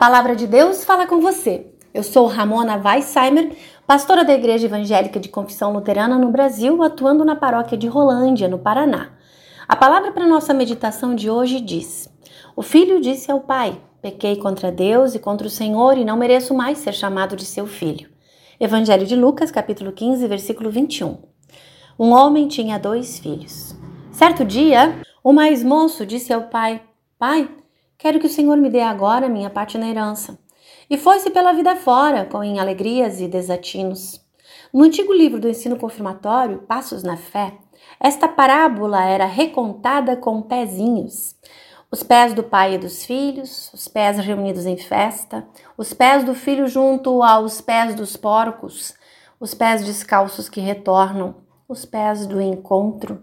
palavra de Deus fala com você. Eu sou Ramona Weissheimer, pastora da Igreja Evangélica de Confissão Luterana no Brasil, atuando na paróquia de Rolândia, no Paraná. A palavra para nossa meditação de hoje diz: O filho disse ao pai, pequei contra Deus e contra o Senhor e não mereço mais ser chamado de seu filho. Evangelho de Lucas, capítulo 15, versículo 21. Um homem tinha 2 filhos. Certo dia, o mais moço disse ao pai: Pai, quero que o Senhor me dê agora minha parte na herança. E foi-se pela vida fora, com em alegrias e desatinos. No antigo livro do ensino confirmatório, Passos na Fé, esta parábola era recontada com pezinhos. Os pés do pai e dos filhos, os pés reunidos em festa, os pés do filho junto aos pés dos porcos, os pés descalços que retornam, os pés do encontro,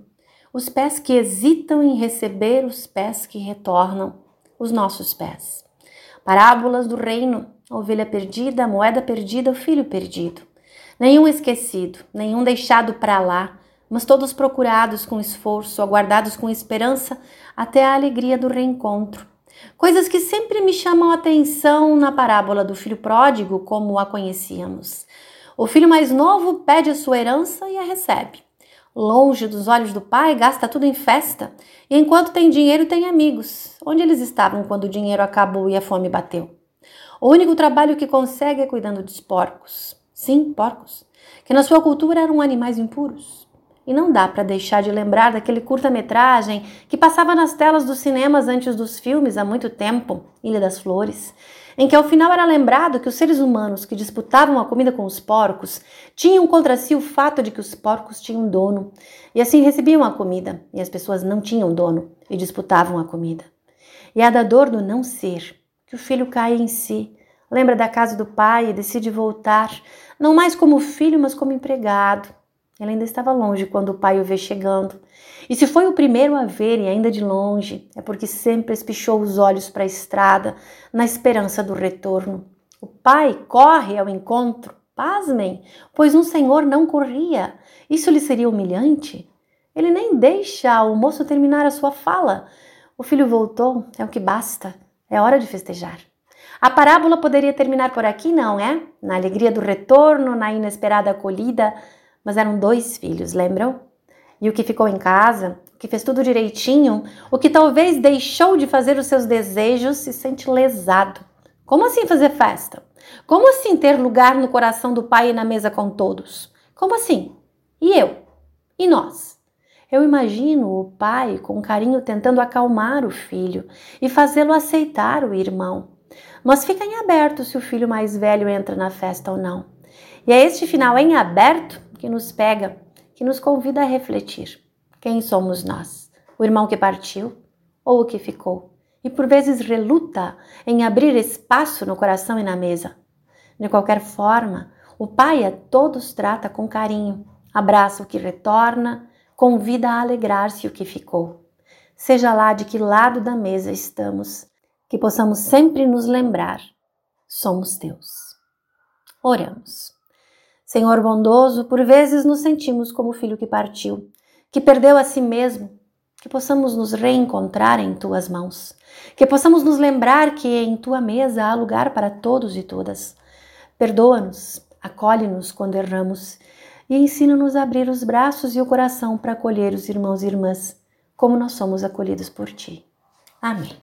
os pés que hesitam em receber, os pés que retornam, os nossos pés. Parábolas do Reino, a ovelha perdida, a moeda perdida, o filho perdido. Nenhum esquecido, nenhum deixado para lá, mas todos procurados com esforço, aguardados com esperança, até a alegria do reencontro. Coisas que sempre me chamam a atenção na parábola do filho pródigo, como a conhecíamos. O filho mais novo pede a sua herança e a recebe. Longe dos olhos do pai, gasta tudo em festa, e enquanto tem dinheiro, tem amigos. Onde eles estavam quando o dinheiro acabou e a fome bateu? O único trabalho que consegue é cuidando dos porcos. Sim, porcos, que na sua cultura eram animais impuros. E não dá para deixar de lembrar daquele curta-metragem que passava nas telas dos cinemas antes dos filmes há muito tempo, Ilha das Flores, em que ao final era lembrado que os seres humanos que disputavam a comida com os porcos tinham contra si o fato de que os porcos tinham dono, e assim recebiam a comida, e as pessoas não tinham dono e disputavam a comida. E a da dor do não ser, que o filho cai em si, lembra da casa do pai e decide voltar, não mais como filho, mas como empregado. Ele ainda estava longe quando o pai o vê chegando. E se foi o primeiro a ver e ainda de longe, é porque sempre espichou os olhos para a estrada, na esperança do retorno. O pai corre ao encontro, pasmem, pois um senhor não corria. Isso lhe seria humilhante? Ele nem deixa o moço terminar a sua fala. O filho voltou, é o que basta, é hora de festejar. A parábola poderia terminar por aqui, não é? Na alegria do retorno, na inesperada acolhida. Mas eram 2 filhos, lembram? E o que ficou em casa, o que fez tudo direitinho, o que talvez deixou de fazer os seus desejos, se sente lesado. Como assim fazer festa? Como assim ter lugar no coração do pai e na mesa com todos? Como assim? E eu? E nós? Eu imagino o pai com carinho tentando acalmar o filho e fazê-lo aceitar o irmão. Mas fica em aberto se o filho mais velho entra na festa ou não. E é este final em aberto que nos pega, que nos convida a refletir. Quem somos nós? O irmão que partiu ou o que ficou? E por vezes reluta em abrir espaço no coração e na mesa. De qualquer forma, o pai a todos trata com carinho, abraça o que retorna, convida a alegrar-se o que ficou. Seja lá de que lado da mesa estamos, que possamos sempre nos lembrar, somos teus. Oramos. Senhor bondoso, por vezes nos sentimos como o filho que partiu, que perdeu a si mesmo, que possamos nos reencontrar em Tuas mãos, que possamos nos lembrar que em Tua mesa há lugar para todos e todas. Perdoa-nos, acolhe-nos quando erramos e ensina-nos a abrir os braços e o coração para acolher os irmãos e irmãs, como nós somos acolhidos por Ti. Amém.